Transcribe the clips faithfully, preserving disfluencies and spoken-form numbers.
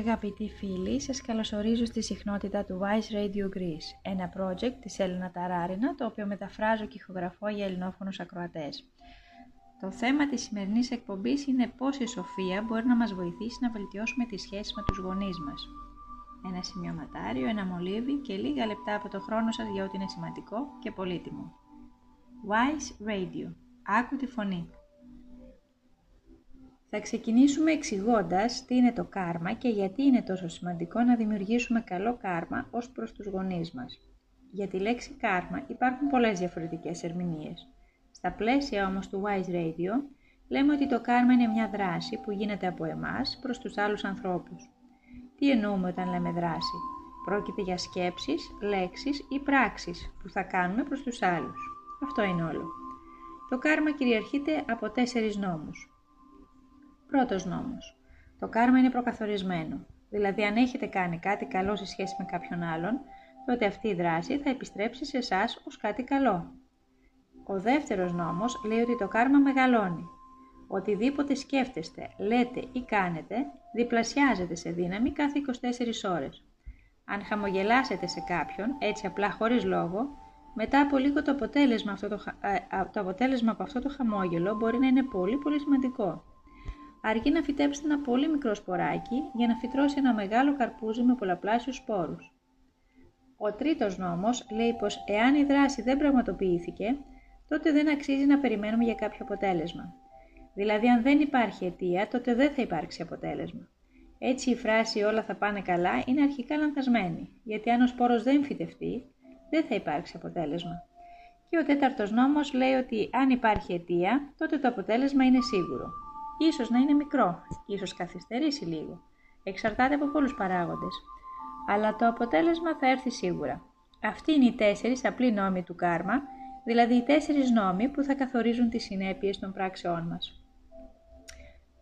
Αγαπητοί φίλοι, σας καλωσορίζω στη συχνότητα του Wise Radio Greece, ένα project της Έλενα Ταράρινα, το οποίο μεταφράζω και ηχογραφώ για ελληνόφωνους ακροατές. Το θέμα της σημερινής εκπομπής είναι πώς η σοφία μπορεί να μας βοηθήσει να βελτιώσουμε τις σχέσεις με τους γονείς μας. Ένα σημειωματάριο, ένα μολύβι και λίγα λεπτά από το χρόνο σας για ό,τι είναι σημαντικό και πολύτιμο. Wise Radio. Άκου τη φωνή. Θα ξεκινήσουμε εξηγώντας τι είναι το κάρμα και γιατί είναι τόσο σημαντικό να δημιουργήσουμε καλό κάρμα ως προς τους γονείς μας. Για τη λέξη κάρμα υπάρχουν πολλές διαφορετικές ερμηνείες. Στα πλαίσια όμως του Wise Radio λέμε ότι το κάρμα είναι μια δράση που γίνεται από εμάς προς τους άλλους ανθρώπους. Τι εννοούμε όταν λέμε δράση? Πρόκειται για σκέψεις, λέξεις ή πράξεις που θα κάνουμε προς τους άλλους. Αυτό είναι όλο. Το κάρμα κυριαρχείται από τέσσερις νόμους. Πρώτος νόμος. Το κάρμα είναι προκαθορισμένο. Δηλαδή, αν έχετε κάνει κάτι καλό σε σχέση με κάποιον άλλον, τότε αυτή η δράση θα επιστρέψει σε εσάς ως κάτι καλό. Ο δεύτερος νόμος λέει ότι το κάρμα μεγαλώνει. Οτιδήποτε σκέφτεστε, λέτε ή κάνετε, διπλασιάζεται σε δύναμη κάθε είκοσι τέσσερις ώρες. Αν χαμογελάσετε σε κάποιον, έτσι απλά χωρίς λόγο, μετά από λίγο το αποτέλεσμα, αυτό το, το αποτέλεσμα από αυτό το χαμόγελο μπορεί να είναι πολύ πολύ σημαντικό. Αρκεί να φυτέψετε ένα πολύ μικρό σποράκι για να φυτρώσει ένα μεγάλο καρπούζι με πολλαπλάσιους σπόρους. Ο τρίτος νόμος λέει πως εάν η δράση δεν πραγματοποιήθηκε, τότε δεν αξίζει να περιμένουμε για κάποιο αποτέλεσμα. Δηλαδή, αν δεν υπάρχει αιτία, τότε δεν θα υπάρξει αποτέλεσμα. Έτσι, η φράση «όλα θα πάνε καλά» είναι αρχικά λανθασμένη, γιατί αν ο σπόρος δεν φυτευτεί, δεν θα υπάρξει αποτέλεσμα. Και ο τέταρτος νόμος λέει ότι αν υπάρχει αιτία, τότε το αποτέλεσμα είναι σίγουρο. Ίσως να είναι μικρό, ίσως καθυστερήσει λίγο, εξαρτάται από πολλούς παράγοντες, αλλά το αποτέλεσμα θα έρθει σίγουρα. Αυτοί είναι οι τέσσερις απλοί νόμοι του κάρμα, δηλαδή οι τέσσερις νόμοι που θα καθορίζουν τις συνέπειες των πράξεών μας.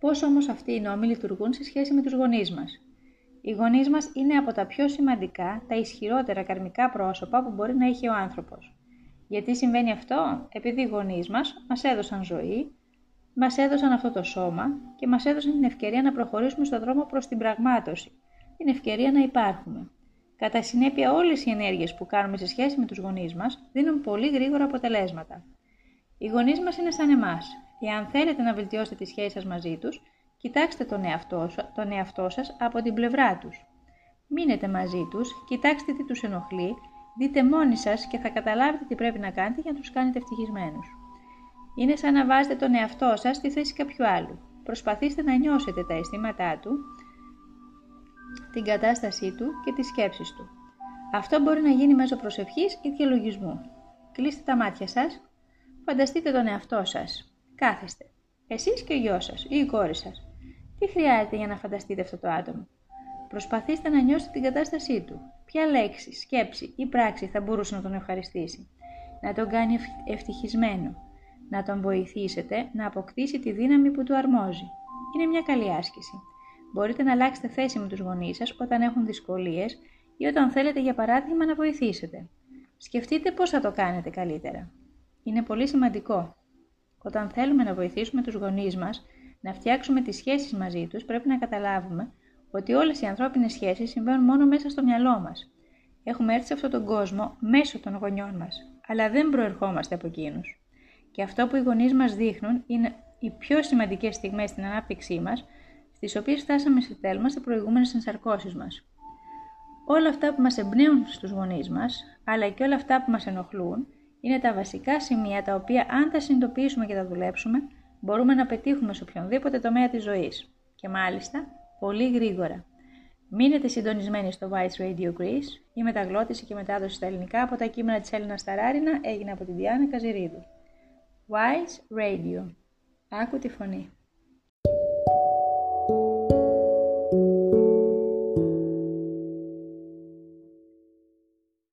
Πώς όμως αυτοί οι νόμοι λειτουργούν σε σχέση με τους γονείς μας? Οι γονείς μας είναι από τα πιο σημαντικά, τα ισχυρότερα καρμικά πρόσωπα που μπορεί να έχει ο άνθρωπος. Γιατί συμβαίνει αυτό? Επειδή οι γονείς μας μας έδωσαν ζωή, μας έδωσαν αυτό το σώμα και μας έδωσαν την ευκαιρία να προχωρήσουμε στον δρόμο προς την πραγμάτωση, την ευκαιρία να υπάρχουμε. Κατά συνέπεια, όλες οι ενέργειες που κάνουμε σε σχέση με τους γονείς μας δίνουν πολύ γρήγορα αποτελέσματα. Οι γονείς μας είναι σαν εμάς. Εάν θέλετε να βελτιώσετε τη σχέση σας μαζί τους, κοιτάξτε τον εαυτό, τον εαυτό σας από την πλευρά τους. Μείνετε μαζί τους, κοιτάξτε τι τους ενοχλεί, δείτε μόνοι σας και θα καταλάβετε τι πρέπει να κάνετε για να τους κάνετε ευτυχισμένους. Είναι σαν να βάζετε τον εαυτό σας στη θέση κάποιου άλλου. Προσπαθήστε να νιώσετε τα αισθήματά του, την κατάστασή του και τις σκέψεις του. Αυτό μπορεί να γίνει μέσω προσευχής ή διαλογισμού. Κλείστε τα μάτια σας, φανταστείτε τον εαυτό σας. Κάθεστε. Εσείς και ο γιος σας ή η κόρη σας. Τι χρειάζεται για να φανταστείτε αυτό το άτομο? Προσπαθήστε να νιώσετε την κατάστασή του. Ποια λέξη, σκέψη ή πράξη θα μπορούσε να τον ευχαριστήσει, να τον κάνει ευτυχισμένο, να τον βοηθήσετε να αποκτήσει τη δύναμη που του αρμόζει. Είναι μια καλή άσκηση. Μπορείτε να αλλάξετε θέση με τους γονείς σας όταν έχουν δυσκολίες ή όταν θέλετε, για παράδειγμα, να βοηθήσετε. Σκεφτείτε πώς θα το κάνετε καλύτερα. Είναι πολύ σημαντικό. Όταν θέλουμε να βοηθήσουμε τους γονείς μας να φτιάξουμε τις σχέσεις μαζί τους, πρέπει να καταλάβουμε ότι όλες οι ανθρώπινες σχέσεις συμβαίνουν μόνο μέσα στο μυαλό μας. Έχουμε έρθει σε αυτόν τον κόσμο μέσω των γονιών μας, αλλά δεν προερχόμαστε από εκείνους. Και αυτό που οι γονείς μας δείχνουν είναι οι πιο σημαντικές στιγμές στην ανάπτυξή μας, στις οποίες φτάσαμε σε τέλμα σε προηγούμενες ενσαρκώσεις μας. Όλα αυτά που μας εμπνέουν στους γονείς μας, αλλά και όλα αυτά που μας ενοχλούν, είναι τα βασικά σημεία τα οποία, αν τα συνειδητοποιήσουμε και τα δουλέψουμε, μπορούμε να πετύχουμε σε οποιονδήποτε τομέα της ζωής. Και μάλιστα, πολύ γρήγορα. Μείνετε συντονισμένοι στο Wise Radio Greece. Η μεταγλώτηση και μετάδοση στα ελληνικά από τα κείμενα της Έλενας Ταράρινα έγινε από τη Διάννα Καζιρίδου. Wise Radio. Άκου τη φωνή.